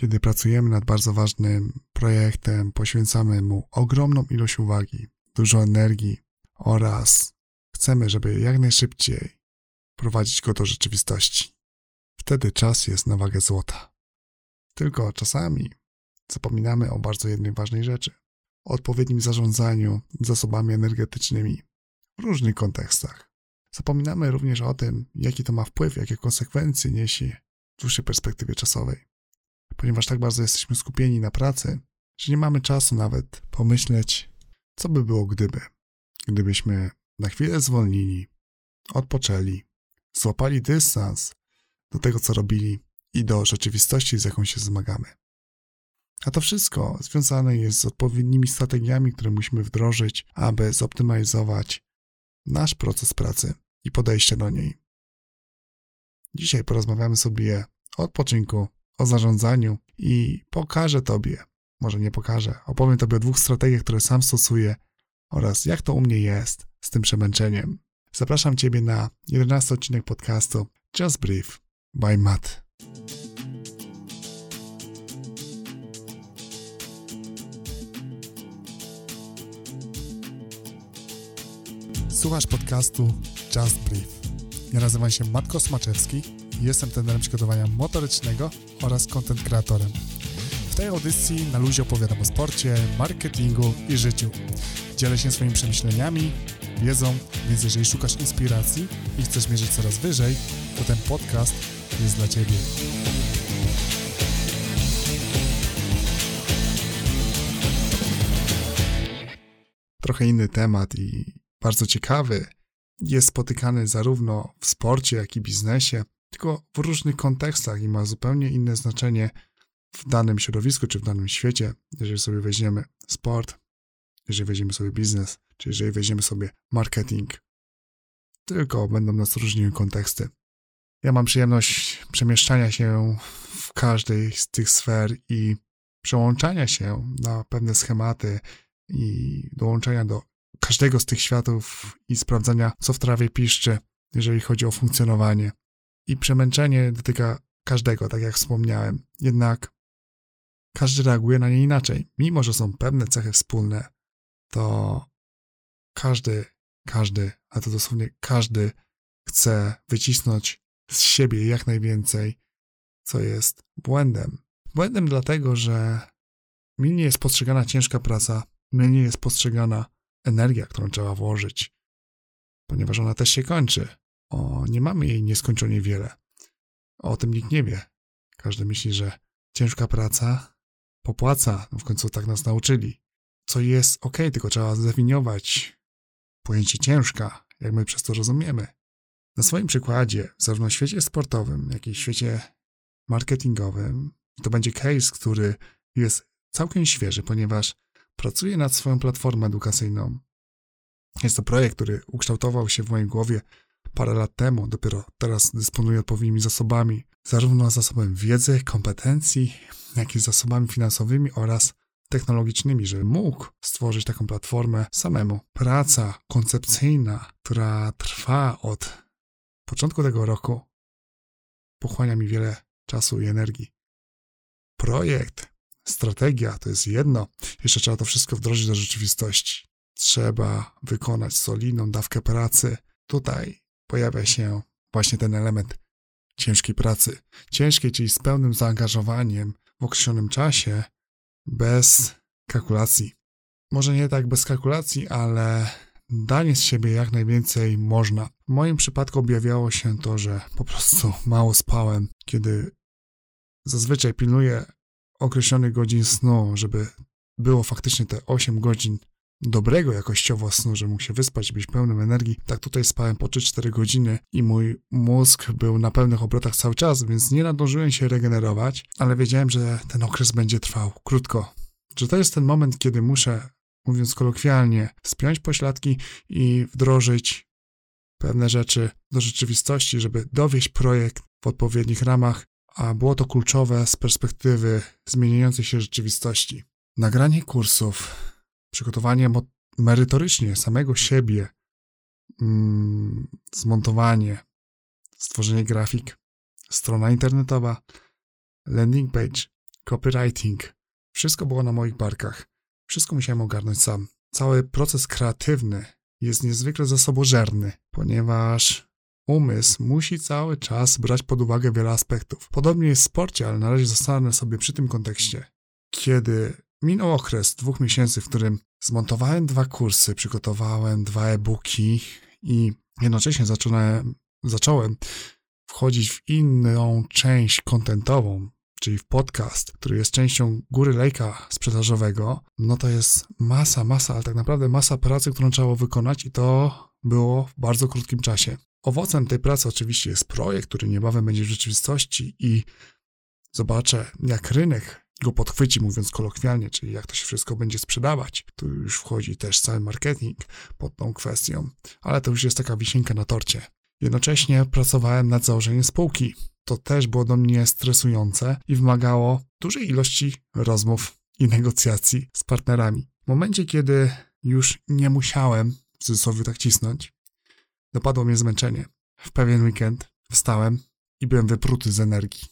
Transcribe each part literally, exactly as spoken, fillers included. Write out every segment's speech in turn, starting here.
Kiedy pracujemy nad bardzo ważnym projektem, poświęcamy mu ogromną ilość uwagi, dużo energii oraz chcemy, żeby jak najszybciej prowadzić go do rzeczywistości. Wtedy czas jest na wagę złota. Tylko czasami zapominamy o bardzo jednej ważnej rzeczy. O odpowiednim zarządzaniu zasobami energetycznymi w różnych kontekstach. Zapominamy również o tym, jaki to ma wpływ, jakie konsekwencje niesie w dłuższej perspektywie czasowej. Ponieważ tak bardzo jesteśmy skupieni na pracy, że nie mamy czasu nawet pomyśleć, co by było gdyby. Gdybyśmy na chwilę zwolnili, odpoczęli, złapali dystans do tego, co robili i do rzeczywistości, z jaką się zmagamy. A to wszystko związane jest z odpowiednimi strategiami, które musimy wdrożyć, aby zoptymalizować nasz proces pracy i podejście do niej. Dzisiaj porozmawiamy sobie o odpoczynku, o zarządzaniu i pokażę Tobie, może nie pokażę, opowiem Tobie o dwóch strategiach, które sam stosuję oraz jak to u mnie jest z tym przemęczeniem. Zapraszam Ciebie na jedenasty odcinek podcastu Just Brief by Matt. Słuchasz podcastu Just Brief. Ja nazywam się Mateusz Smaczewski i jestem trenerem przygotowania motorycznego oraz content kreatorem. W tej audycji na luzie opowiadam o sporcie, marketingu i życiu. Dzielę się swoimi przemyśleniami, wiedzą, więc jeżeli szukasz inspiracji i chcesz mierzyć coraz wyżej, to ten podcast jest dla Ciebie. Trochę inny temat i bardzo ciekawy, jest spotykany zarówno w sporcie, jak i biznesie, tylko w różnych kontekstach i ma zupełnie inne znaczenie w danym środowisku czy w danym świecie. Jeżeli sobie weźmiemy sport, jeżeli weźmiemy sobie biznes, czy jeżeli weźmiemy sobie marketing, tylko będą nas różniły konteksty. Ja mam przyjemność przemieszczania się w każdej z tych sfer i przełączania się na pewne schematy i dołączenia do każdego z tych światów i sprawdzania, co w trawie piszczy, jeżeli chodzi o funkcjonowanie. I przemęczenie dotyka każdego, tak jak wspomniałem. Jednak każdy reaguje na nie inaczej. Mimo że są pewne cechy wspólne, to każdy, każdy, a to dosłownie każdy chce wycisnąć z siebie jak najwięcej, co jest błędem. Błędem dlatego, że mylnie jest postrzegana ciężka praca, mylnie jest postrzegana energia, którą trzeba włożyć, ponieważ ona też się kończy. O, nie mamy jej nieskończenie wiele. O tym nikt nie wie. Każdy myśli, że ciężka praca popłaca. No w końcu tak nas nauczyli. Co jest ok, tylko trzeba zdefiniować pojęcie ciężka, jak my przez to rozumiemy. Na swoim przykładzie, zarówno w świecie sportowym, jak i w świecie marketingowym, to będzie case, który jest całkiem świeży, ponieważ pracuję nad swoją platformą edukacyjną. Jest to projekt, który ukształtował się w mojej głowie parę lat temu. Dopiero teraz dysponuję odpowiednimi zasobami, zarówno zasobem wiedzy, kompetencji, jak i zasobami finansowymi oraz technologicznymi, żeby mógł stworzyć taką platformę samemu. Praca koncepcyjna, która trwa od początku tego roku, pochłania mi wiele czasu i energii. Projekt, strategia to jest jedno. Jeszcze trzeba to wszystko wdrożyć do rzeczywistości. Trzeba wykonać solidną dawkę pracy. Tutaj pojawia się właśnie ten element ciężkiej pracy. Ciężkiej, czyli z pełnym zaangażowaniem w określonym czasie, bez kalkulacji. Może nie tak bez kalkulacji, ale danie z siebie jak najwięcej można. W moim przypadku objawiało się to, że po prostu mało spałem, kiedy zazwyczaj pilnuję określonych godzin snu, żeby było faktycznie te osiem godzin dobrego jakościowo snu, żeby mógł się wyspać, być pełnym energii. Tak tutaj spałem po trzy cztery godziny i mój mózg był na pełnych obrotach cały czas, więc nie nadążyłem się regenerować, ale wiedziałem, że ten okres będzie trwał krótko. Że to jest ten moment, kiedy muszę, mówiąc kolokwialnie, spiąć pośladki i wdrożyć pewne rzeczy do rzeczywistości, żeby dowieść projekt w odpowiednich ramach, a było to kluczowe z perspektywy zmieniającej się rzeczywistości. Nagranie kursów, przygotowanie merytorycznie samego siebie, mm, zmontowanie, stworzenie grafik, strona internetowa, landing page, copywriting. Wszystko było na moich barkach. Wszystko musiałem ogarnąć sam. Cały proces kreatywny jest niezwykle zasobożerny, ponieważ umysł musi cały czas brać pod uwagę wiele aspektów. Podobnie jest w sporcie, ale na razie zostanę sobie przy tym kontekście. Kiedy minął okres dwóch miesięcy, w którym zmontowałem dwa kursy, przygotowałem dwa e-booki i jednocześnie zacząłem, zacząłem wchodzić w inną część kontentową, czyli w podcast, który jest częścią góry lejka sprzedażowego, no to jest masa, masa, ale tak naprawdę masa pracy, którą trzeba było wykonać i to było w bardzo krótkim czasie. Owocem tej pracy oczywiście jest projekt, który niebawem będzie w rzeczywistości i zobaczę, jak rynek go podchwyci, mówiąc kolokwialnie, czyli jak to się wszystko będzie sprzedawać. Tu już wchodzi też cały marketing pod tą kwestią, ale to już jest taka wisienka na torcie. Jednocześnie pracowałem nad założeniem spółki. To też było do mnie stresujące i wymagało dużej ilości rozmów i negocjacji z partnerami. W momencie, kiedy już nie musiałem w cudzysłowie tak cisnąć, dopadło mnie zmęczenie. W pewien weekend wstałem i byłem wypruty z energii.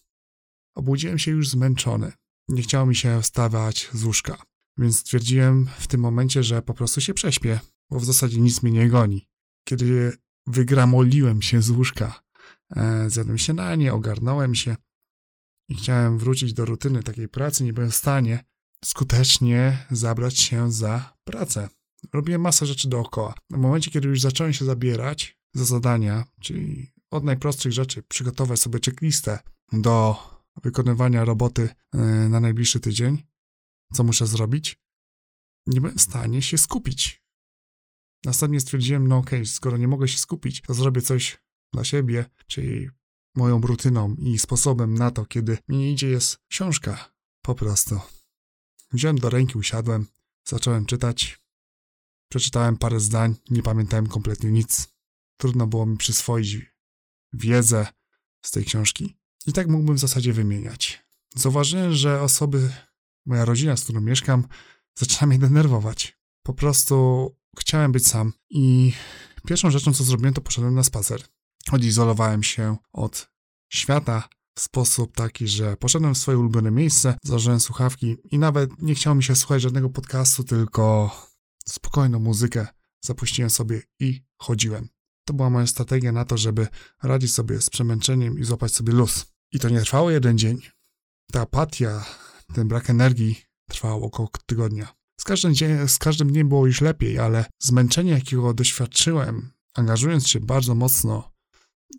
Obudziłem się już zmęczony. Nie chciało mi się wstawać z łóżka, więc stwierdziłem w tym momencie, że po prostu się prześpię, bo w zasadzie nic mnie nie goni. Kiedy wygramoliłem się z łóżka, zjadłem śniadanie, ogarnąłem się i chciałem wrócić do rutyny takiej pracy, nie byłem w stanie skutecznie zabrać się za pracę. Robiłem masę rzeczy dookoła. W momencie, kiedy już zacząłem się zabierać za zadania, czyli od najprostszych rzeczy, przygotować sobie checklistę do wykonywania roboty na najbliższy tydzień, co muszę zrobić, nie byłem w stanie się skupić. Następnie stwierdziłem, no okej, okay, skoro nie mogę się skupić, to zrobię coś dla siebie, czyli moją rutyną i sposobem na to, kiedy mi nie idzie, jest książka. Po prostu. Wziąłem do ręki, usiadłem, zacząłem czytać, przeczytałem parę zdań, nie pamiętałem kompletnie nic. Trudno było mi przyswoić wiedzę z tej książki. I tak mógłbym w zasadzie wymieniać. Zauważyłem, że osoby, moja rodzina, z którą mieszkam, zaczyna mnie denerwować. Po prostu chciałem być sam i pierwszą rzeczą, co zrobiłem, to poszedłem na spacer. Odizolowałem się od świata w sposób taki, że poszedłem w swoje ulubione miejsce, założyłem słuchawki i nawet nie chciało mi się słuchać żadnego podcastu, tylko spokojną muzykę zapuściłem sobie i chodziłem. To była moja strategia na to, żeby radzić sobie z przemęczeniem i złapać sobie luz. I to nie trwało jeden dzień. Ta apatia, ten brak energii trwał około tygodnia. Z każdym, dzień, z każdym dniem było już lepiej, ale zmęczenie, jakiego doświadczyłem, angażując się bardzo mocno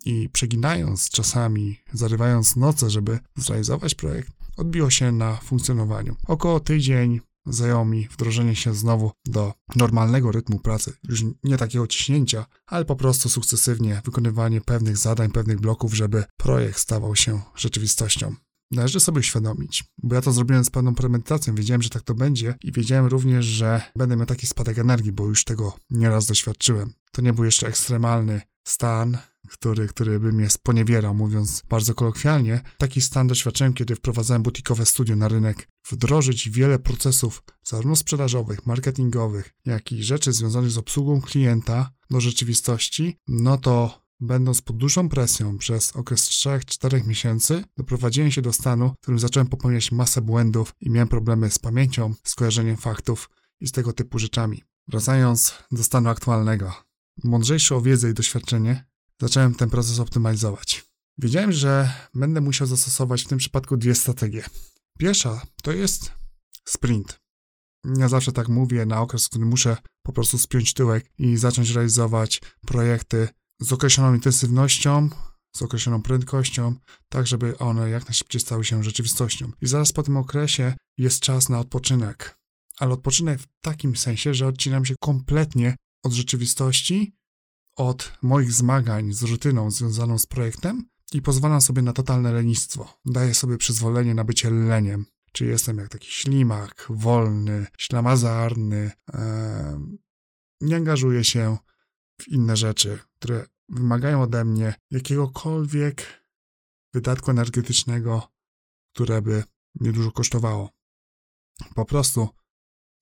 i przeginając czasami, zarywając noce, żeby zrealizować projekt, odbiło się na funkcjonowaniu. Około tydzień zajęło mi wdrożenie się znowu do normalnego rytmu pracy, już nie takiego ciśnięcia, ale po prostu sukcesywnie wykonywanie pewnych zadań, pewnych bloków, żeby projekt stawał się rzeczywistością. Należy sobie uświadomić, bo ja to zrobiłem z pewną premedytacją, wiedziałem, że tak to będzie i wiedziałem również, że będę miał taki spadek energii, bo już tego nieraz doświadczyłem. To nie był jeszcze ekstremalny stan, który, który by mnie sponiewierał, mówiąc bardzo kolokwialnie. Taki stan doświadczyłem, kiedy wprowadzałem butikowe studio na rynek. Wdrożyć wiele procesów, zarówno sprzedażowych, marketingowych, jak i rzeczy związanych z obsługą klienta do rzeczywistości, no to będąc pod dużą presją przez okres trzech do czterech miesięcy, doprowadziłem się do stanu, w którym zacząłem popełniać masę błędów i miałem problemy z pamięcią, z kojarzeniem faktów i z tego typu rzeczami. Wracając do stanu aktualnego, mądrzejszy o wiedzę i doświadczenie, zacząłem ten proces optymalizować. Wiedziałem, że będę musiał zastosować w tym przypadku dwie strategie. Pierwsza to jest sprint. Ja zawsze tak mówię na okres, w którym muszę po prostu spiąć tyłek i zacząć realizować projekty z określoną intensywnością, z określoną prędkością, tak żeby one jak najszybciej stały się rzeczywistością. I zaraz po tym okresie jest czas na odpoczynek. Ale odpoczynek w takim sensie, że odcinam się kompletnie od rzeczywistości, od moich zmagań z rutyną związaną z projektem i pozwalam sobie na totalne lenistwo. Daję sobie przyzwolenie na bycie leniem. Czy jestem jak taki ślimak, wolny, ślamazarny, e, nie angażuję się w inne rzeczy, które wymagają ode mnie jakiegokolwiek wydatku energetycznego, które by mnie dużo kosztowało. Po prostu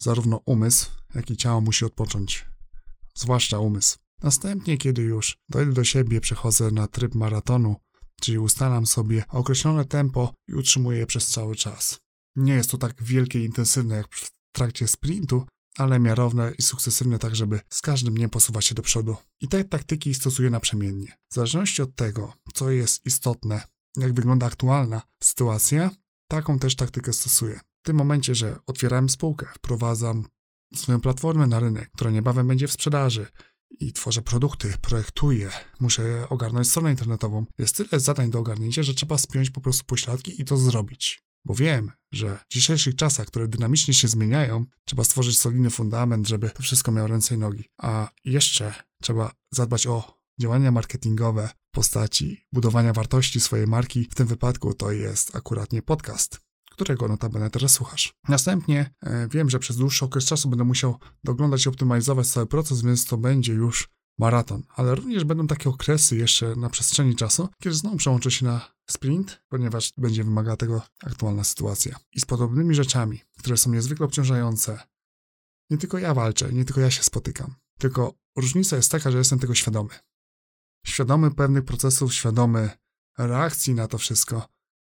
zarówno umysł, jak i ciało musi odpocząć, zwłaszcza umysł. Następnie, kiedy już dojdę do siebie, przechodzę na tryb maratonu, czyli ustalam sobie określone tempo i utrzymuję je przez cały czas. Nie jest to tak wielkie i intensywne jak w trakcie sprintu, ale miarowne i sukcesywne tak, żeby z każdym dniem posuwać się do przodu. I te taktyki stosuje naprzemiennie. W zależności od tego, co jest istotne, jak wygląda aktualna sytuacja, taką też taktykę stosuję. W tym momencie, że otwierałem spółkę, wprowadzam swoją platformę na rynek, która niebawem będzie w sprzedaży i tworzę produkty, projektuję, muszę ogarnąć stronę internetową. Jest tyle zadań do ogarnięcia, że trzeba spiąć po prostu pośladki i to zrobić. Bo wiem, że w dzisiejszych czasach, które dynamicznie się zmieniają, trzeba stworzyć solidny fundament, żeby to wszystko miało ręce i nogi. A jeszcze trzeba zadbać o działania marketingowe w postaci budowania wartości swojej marki. W tym wypadku to jest akuratnie podcast, którego notabene teraz słuchasz. Następnie e, wiem, że przez dłuższy okres czasu będę musiał doglądać i optymalizować cały proces, więc to będzie już maraton. Ale również będą takie okresy jeszcze na przestrzeni czasu, kiedy znowu przełączę się na sprint, ponieważ będzie wymagała tego aktualna sytuacja. I z podobnymi rzeczami, które są niezwykle obciążające, nie tylko ja walczę, nie tylko ja się spotykam, tylko różnica jest taka, że jestem tego świadomy. Świadomy pewnych procesów, świadomy reakcji na to wszystko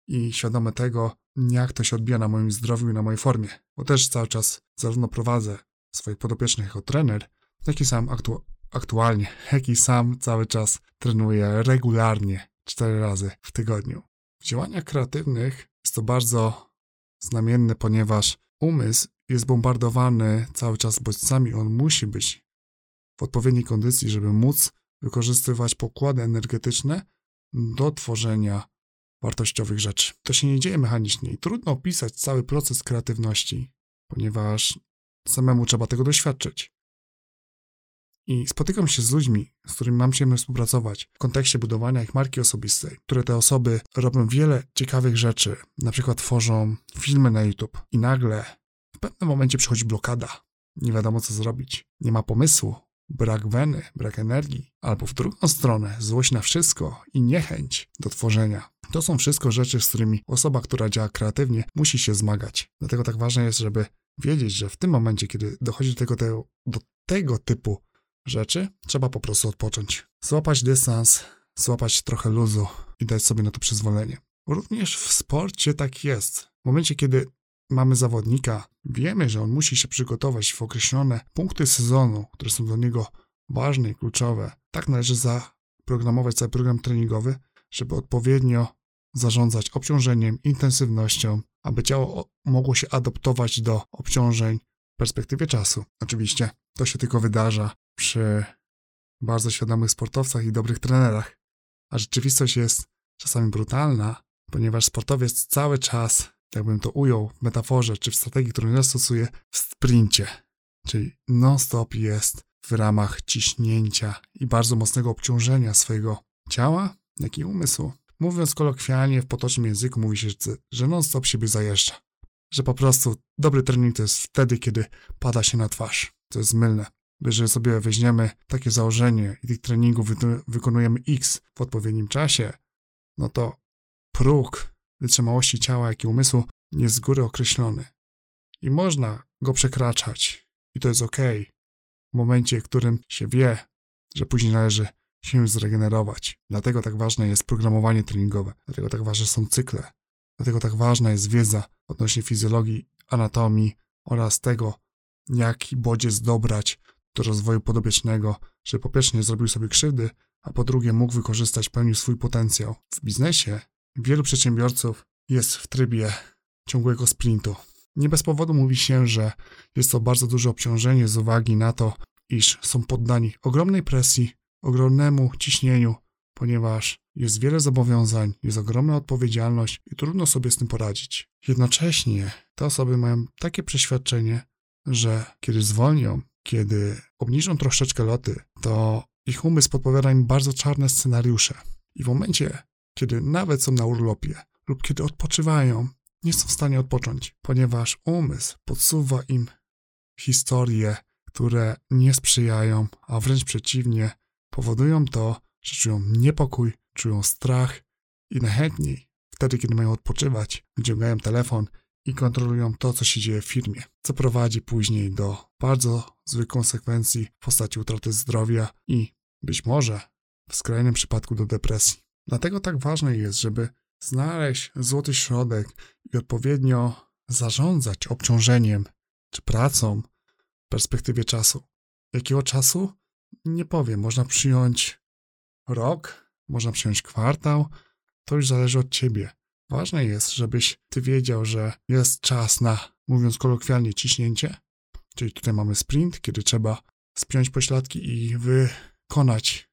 i świadomy tego, jak to się odbija na moim zdrowiu i na mojej formie, bo też cały czas zarówno prowadzę swoich podopiecznych jako trener, jak i sam aktu- aktualnie, jak i sam cały czas trenuję regularnie, cztery razy w tygodniu. W działaniach kreatywnych jest to bardzo znamienne, ponieważ umysł jest bombardowany cały czas bodźcami, on musi być w odpowiedniej kondycji, żeby móc wykorzystywać pokłady energetyczne do tworzenia wartościowych rzeczy. To się nie dzieje mechanicznie i trudno opisać cały proces kreatywności, ponieważ samemu trzeba tego doświadczyć. I spotykam się z ludźmi, z którymi mam przyjemność współpracować w kontekście budowania ich marki osobistej, które te osoby robią wiele ciekawych rzeczy, na przykład tworzą filmy na YouTube i nagle w pewnym momencie przychodzi blokada. Nie wiadomo co zrobić, nie ma pomysłu, brak weny, brak energii, albo w drugą stronę złość na wszystko i niechęć do tworzenia. To są wszystko rzeczy, z którymi osoba, która działa kreatywnie, musi się zmagać. Dlatego tak ważne jest, żeby wiedzieć, że w tym momencie, kiedy dochodzi do tego, te, do tego typu rzeczy, trzeba po prostu odpocząć. Złapać dystans, złapać trochę luzu i dać sobie na to przyzwolenie. Również w sporcie tak jest. W momencie, kiedy mamy zawodnika, wiemy, że on musi się przygotować w określone punkty sezonu, które są dla niego ważne i kluczowe. Tak należy zaprogramować cały program treningowy, żeby odpowiednio zarządzać obciążeniem, intensywnością, aby ciało mogło się adaptować do obciążeń w perspektywie czasu. Oczywiście to się tylko wydarza przy bardzo świadomych sportowcach i dobrych trenerach, a rzeczywistość jest czasami brutalna, ponieważ sportowiec cały czas, jakbym to ujął w metaforze czy w strategii, którą ja stosuję, w sprincie, czyli non-stop jest w ramach ciśnięcia i bardzo mocnego obciążenia swojego ciała, jak i umysłu. Mówiąc kolokwialnie, w potocznym języku mówi się, że non-stop siebie zajeżdża, że po prostu dobry trening to jest wtedy, kiedy pada się na twarz. To jest mylne. Jeżeli sobie weźmiemy takie założenie i tych treningów wykonujemy X w odpowiednim czasie, no to próg wytrzymałości ciała, jak i umysłu jest z góry określony. I można go przekraczać. I to jest ok. W momencie, w którym się wie, że później należy się zregenerować. Dlatego tak ważne jest programowanie treningowe. Dlatego tak ważne są cykle. Dlatego tak ważna jest wiedza odnośnie fizjologii, anatomii oraz tego, jaki bodziec dobrać do rozwoju podobiecznego, żeby po pierwsze nie zrobił sobie krzywdy, a po drugie mógł wykorzystać w pełni swój potencjał. W biznesie wielu przedsiębiorców jest w trybie ciągłego sprintu. Nie bez powodu mówi się, że jest to bardzo duże obciążenie z uwagi na to, iż są poddani ogromnej presji, ogromnemu ciśnieniu, ponieważ jest wiele zobowiązań, jest ogromna odpowiedzialność i trudno sobie z tym poradzić. Jednocześnie te osoby mają takie przeświadczenie, że kiedy zwolnią, kiedy obniżą troszeczkę loty, to ich umysł podpowiada im bardzo czarne scenariusze. I w momencie, kiedy nawet są na urlopie lub kiedy odpoczywają, nie są w stanie odpocząć, ponieważ umysł podsuwa im historie, które nie sprzyjają, a wręcz przeciwnie, powodują to, że czują niepokój, czują strach i najchętniej wtedy, kiedy mają odpoczywać, wyciągają telefon i kontrolują to, co się dzieje w firmie, co prowadzi później do bardzo złych konsekwencji w postaci utraty zdrowia i być może w skrajnym przypadku do depresji. Dlatego tak ważne jest, żeby znaleźć złoty środek i odpowiednio zarządzać obciążeniem czy pracą w perspektywie czasu. Jakiego czasu? Nie powiem. Można przyjąć rok, można przyjąć kwartał. To już zależy od ciebie. Ważne jest, żebyś ty wiedział, że jest czas na, mówiąc kolokwialnie, ciśnięcie. Czyli tutaj mamy sprint, kiedy trzeba spiąć pośladki i wykonać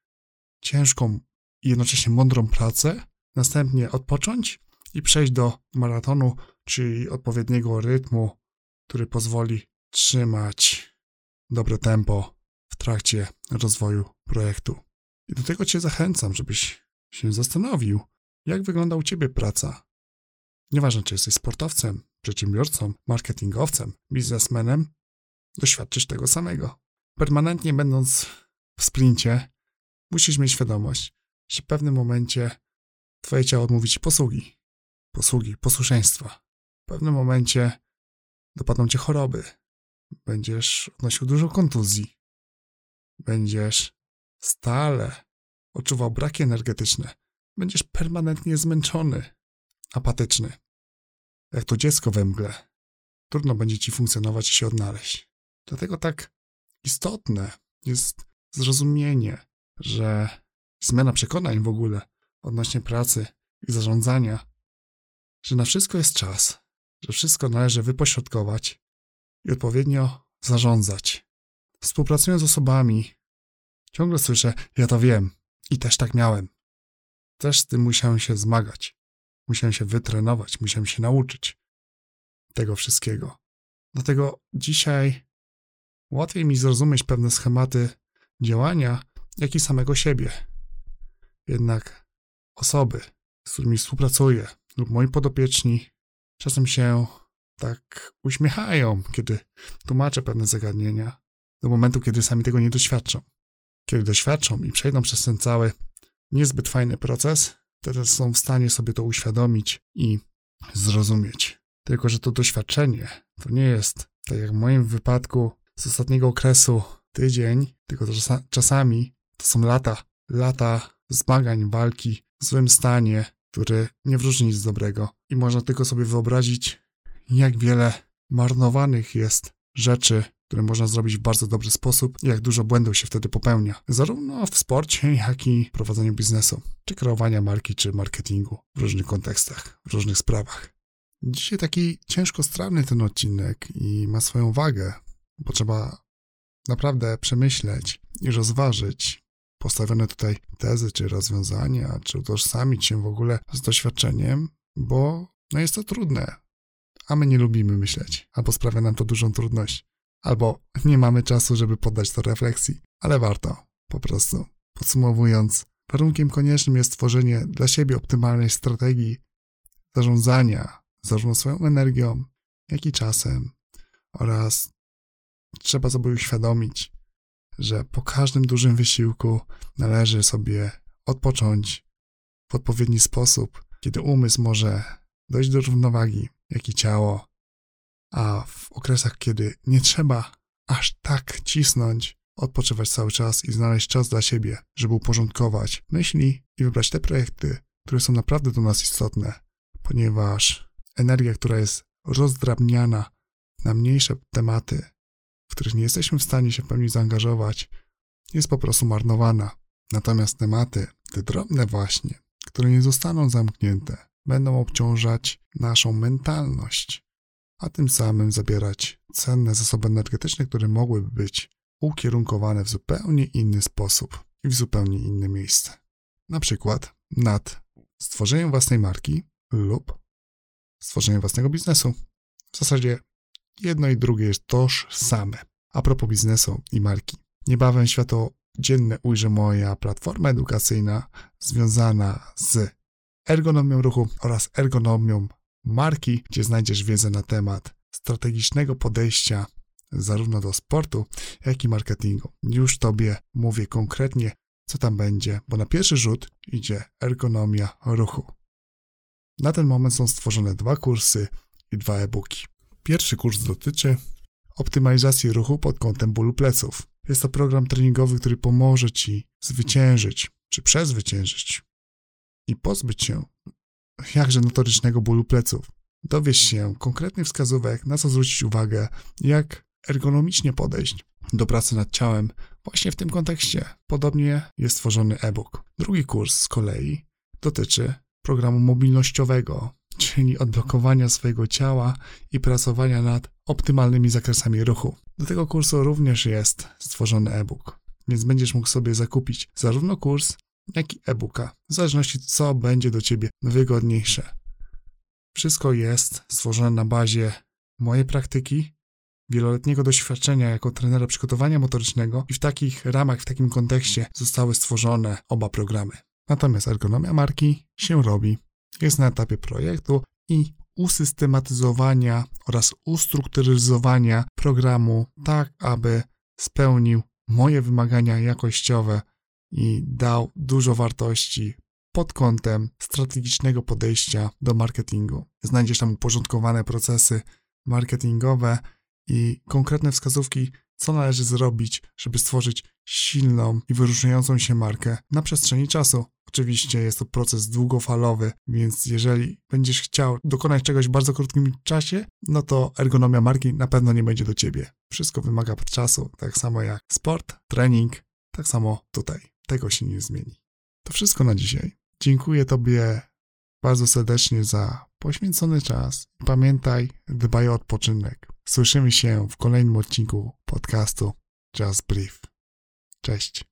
ciężką i jednocześnie mądrą pracę. Następnie odpocząć i przejść do maratonu, czyli odpowiedniego rytmu, który pozwoli trzymać dobre tempo w trakcie rozwoju projektu. I do tego cię zachęcam, żebyś się zastanowił, jak wygląda u ciebie praca. Nieważne, czy jesteś sportowcem, przedsiębiorcą, marketingowcem, biznesmenem, doświadczysz tego samego. Permanentnie będąc w sprincie, musisz mieć świadomość, że w pewnym momencie twoje ciało odmówi ci posługi, posługi, posłuszeństwa. W pewnym momencie dopadną cię choroby. Będziesz odnosił dużo kontuzji. Będziesz stale odczuwał braki energetyczne. Będziesz permanentnie zmęczony, apatyczny. Jak to dziecko we mgle. Trudno będzie ci funkcjonować i się odnaleźć. Dlatego tak istotne jest zrozumienie, że zmiana przekonań w ogóle odnośnie pracy i zarządzania, że na wszystko jest czas, że wszystko należy wypośrodkować i odpowiednio zarządzać. Współpracując z osobami, ciągle słyszę, ja to wiem i też tak miałem. Też z tym musiałem się zmagać, musiałem się wytrenować, musiałem się nauczyć tego wszystkiego. Dlatego dzisiaj łatwiej mi zrozumieć pewne schematy działania, jak i samego siebie. Jednak osoby, z którymi współpracuję lub moi podopieczni czasem się tak uśmiechają, kiedy tłumaczę pewne zagadnienia do momentu, kiedy sami tego nie doświadczą. Kiedy doświadczą i przejdą przez ten cały niezbyt fajny proces, teraz są w stanie sobie to uświadomić i zrozumieć. Tylko że to doświadczenie to nie jest, tak jak w moim wypadku z ostatniego okresu, tydzień, tylko to czasami to są lata, lata zmagań, walki w złym stanie, który nie wróży nic dobrego. I można tylko sobie wyobrazić, jak wiele marnowanych jest rzeczy, które można zrobić w bardzo dobry sposób i jak dużo błędów się wtedy popełnia. Zarówno w sporcie, jak i w prowadzeniu biznesu, czy kreowania marki, czy marketingu w różnych kontekstach, w różnych sprawach. Dzisiaj taki ciężko strawny ten odcinek i ma swoją wagę, bo trzeba naprawdę przemyśleć i rozważyć postawione tutaj tezy, czy rozwiązania, czy utożsamić się w ogóle z doświadczeniem, bo no jest to trudne, a my nie lubimy myśleć, albo sprawia nam to dużą trudność, albo nie mamy czasu, żeby poddać to refleksji, ale warto, po prostu. Podsumowując, warunkiem koniecznym jest tworzenie dla siebie optymalnej strategii zarządzania zarówno swoją energią, jak i czasem oraz trzeba sobie uświadomić, że po każdym dużym wysiłku należy sobie odpocząć w odpowiedni sposób, kiedy umysł może dojść do równowagi, jak i ciało, a w okresach, kiedy nie trzeba aż tak cisnąć, odpoczywać cały czas i znaleźć czas dla siebie, żeby uporządkować myśli i wybrać te projekty, które są naprawdę do nas istotne, ponieważ energia, która jest rozdrabniana na mniejsze tematy, w których nie jesteśmy w stanie się w pełni zaangażować, jest po prostu marnowana. Natomiast tematy, te drobne właśnie, które nie zostaną zamknięte, będą obciążać naszą mentalność, a tym samym zabierać cenne zasoby energetyczne, które mogłyby być ukierunkowane w zupełnie inny sposób i w zupełnie inne miejsce. Na przykład nad stworzeniem własnej marki lub stworzeniem własnego biznesu. W zasadzie jedno i drugie jest tożsame. A propos biznesu i marki. Niebawem światło dzienne ujrzy moja platforma edukacyjna związana z ergonomią ruchu oraz ergonomią marki, gdzie znajdziesz wiedzę na temat strategicznego podejścia zarówno do sportu, jak i marketingu. Już Tobie mówię konkretnie, co tam będzie, bo na pierwszy rzut idzie ergonomia ruchu. Na ten moment są stworzone dwa kursy i dwa e-booki. Pierwszy kurs dotyczy optymalizacji ruchu pod kątem bólu pleców. Jest to program treningowy, który pomoże Ci zwyciężyć, czy przezwyciężyć i pozbyć się jakże notorycznego bólu pleców. Dowiesz się konkretnych wskazówek, na co zwrócić uwagę, jak ergonomicznie podejść do pracy nad ciałem właśnie w tym kontekście. Podobnie jest tworzony e-book. Drugi kurs z kolei dotyczy programu mobilnościowego, czyli odblokowania swojego ciała i pracowania nad optymalnymi zakresami ruchu. Do tego kursu również jest stworzony e-book, więc będziesz mógł sobie zakupić zarówno kurs, jak i e-booka, w zależności co będzie do Ciebie wygodniejsze. Wszystko jest stworzone na bazie mojej praktyki, wieloletniego doświadczenia jako trenera przygotowania motorycznego i w takich ramach, w takim kontekście zostały stworzone oba programy. Natomiast ergonomia marki się robi. Jest na etapie projektu i usystematyzowania oraz ustrukturyzowania programu tak, aby spełnił moje wymagania jakościowe i dał dużo wartości pod kątem strategicznego podejścia do marketingu. Znajdziesz tam uporządkowane procesy marketingowe i konkretne wskazówki, co należy zrobić, żeby stworzyć silną i wyróżniającą się markę na przestrzeni czasu. Oczywiście jest to proces długofalowy, więc jeżeli będziesz chciał dokonać czegoś w bardzo krótkim czasie, no to ergonomia marki na pewno nie będzie do Ciebie. Wszystko wymaga czasu, tak samo jak sport, trening, tak samo tutaj. Tego się nie zmieni. To wszystko na dzisiaj. Dziękuję Tobie bardzo serdecznie za poświęcony czas. Pamiętaj, dbaj o odpoczynek. Słyszymy się w kolejnym odcinku podcastu Just Brief. Cześć.